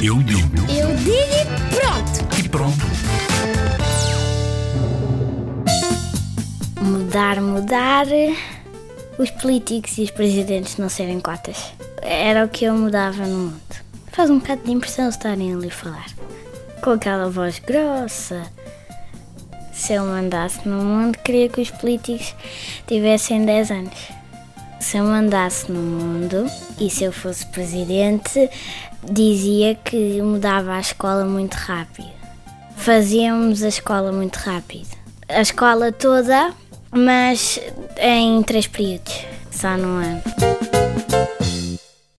Eu digo. Eu digo e pronto. E pronto. Mudar. Os políticos e os presidentes não serem cotas. Era o que eu mudava no mundo. Faz um bocado de impressão estarem ali a falar. Com aquela voz grossa. Se eu mandasse no mundo, queria que os políticos tivessem 10 anos. Se eu mandasse no mundo e se eu fosse presidente, dizia que mudava a escola muito rápido. Fazíamos a escola muito rápido. A escola toda, mas em 3 períodos, só num ano.